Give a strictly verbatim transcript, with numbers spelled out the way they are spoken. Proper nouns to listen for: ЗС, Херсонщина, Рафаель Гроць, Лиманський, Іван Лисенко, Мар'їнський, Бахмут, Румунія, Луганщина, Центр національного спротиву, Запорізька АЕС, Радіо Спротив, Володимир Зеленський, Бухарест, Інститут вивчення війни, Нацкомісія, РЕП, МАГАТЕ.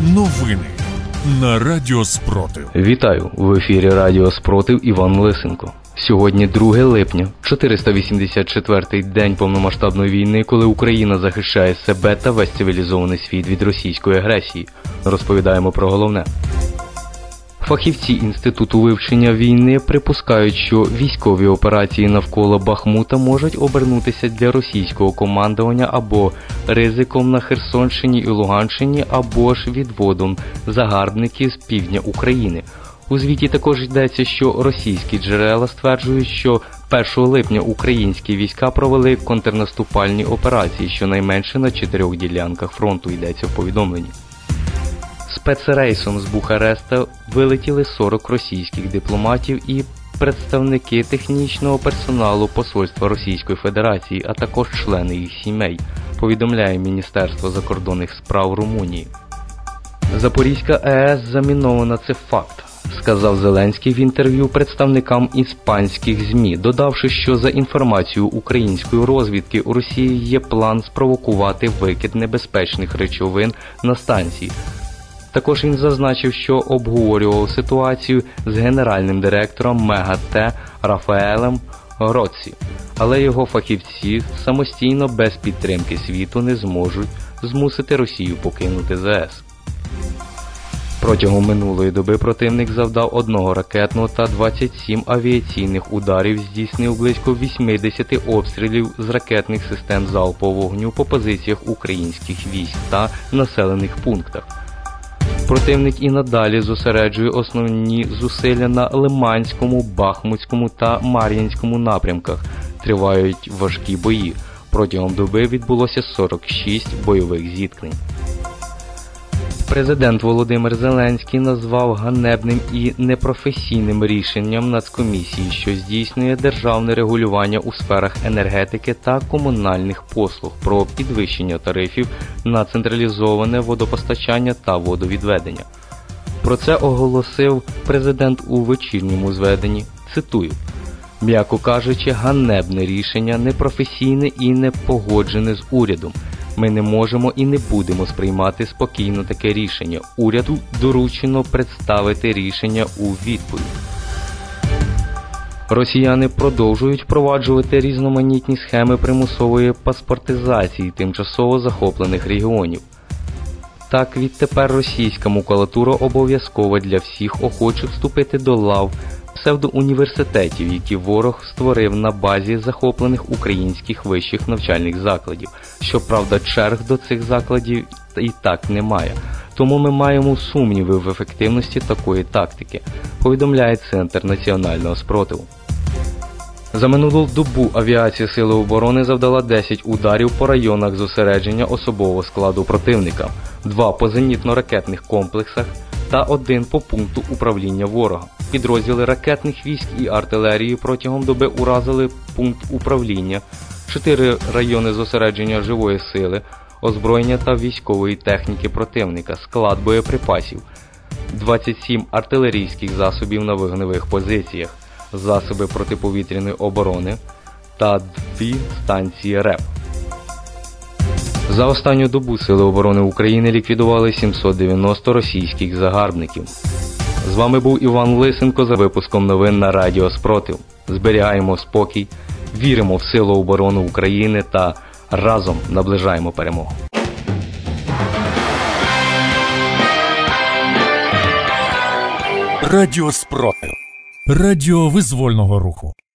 Новини на Радіо Спротив. Вітаю! В ефірі Радіо Спротив Іван Лисенко. Сьогодні друге липня, чотириста вісімдесят четвертий день повномасштабної війни, коли Україна захищає себе та весь цивілізований світ від російської агресії. Розповідаємо про головне. Фахівці Інституту вивчення війни припускають, що військові операції навколо Бахмута можуть обернутися для російського командування або ризиком на Херсонщині і Луганщині, або ж відводом загарбників з півдня України. У звіті також йдеться, що російські джерела стверджують, що першого липня українські війська провели контрнаступальні операції, щонайменше на чотирьох ділянках фронту, йдеться в повідомленні. Спецрейсом з Бухареста вилетіли сорок російських дипломатів і представники технічного персоналу посольства Російської Федерації, а також члени їх сімей, повідомляє Міністерство закордонних справ Румунії. Запорізька АЕС замінована – це факт, сказав Зеленський в інтерв'ю представникам іспанських ЗМІ, додавши, що за інформацією української розвідки у Росії є план спровокувати викид небезпечних речовин на станції. Також він зазначив, що обговорював ситуацію з генеральним директором МАГАТЕ Рафаелем Гроці, але його фахівці самостійно без підтримки світу не зможуть змусити Росію покинути ЗС. Протягом минулої доби противник завдав одного ракетного та двадцять сім авіаційних ударів, здійснив близько вісімдесят обстрілів з ракетних систем залпового вогню по позиціях українських військ та населених пунктах. Противник і надалі зосереджує основні зусилля на Лиманському, Бахмутському та Мар'їнському напрямках. Тривають важкі бої. Протягом доби відбулося сорок шість бойових зіткнень. Президент Володимир Зеленський назвав ганебним і непрофесійним рішенням Нацкомісії, що здійснює державне регулювання у сферах енергетики та комунальних послуг, про підвищення тарифів на централізоване водопостачання та водовідведення. Про це оголосив президент у вечірньому зведенні, цитую: «М'яко кажучи, ганебне рішення, непрофесійне і не погоджене з урядом. Ми не можемо і не будемо сприймати спокійно таке рішення. Уряду доручено представити рішення у відповідь». Росіяни продовжують впроваджувати різноманітні схеми примусової паспортизації тимчасово захоплених регіонів. Так, відтепер російська макулатура обов'язкова для всіх охочих вступити до лав псевдоуніверситетів, які ворог створив на базі захоплених українських вищих навчальних закладів. Щоправда, черг до цих закладів і так немає, тому ми маємо сумніви в ефективності такої тактики, повідомляє Центр національного спротиву. За минулу добу авіація Сили оборони завдала десять ударів по районах зосередження особового складу противника, два по зенітно-ракетних комплексах та один по пункту управління ворога. Підрозділи ракетних військ і артилерії протягом доби уразили пункт управління, чотири райони зосередження живої сили, озброєння та військової техніки противника, склад боєприпасів, двадцять сім артилерійських засобів на вогневих позиціях, засоби протиповітряної оборони та дві станції РЕП. За останню добу Сили оборони України ліквідували сімсот дев'яносто російських загарбників. З вами був Іван Лисенко за випуском новин на Радіо Спротив. Зберігаємо спокій, віримо в Силу оборони України та разом наближаємо перемогу. Радіо Спротив. Радіо визвольного руху.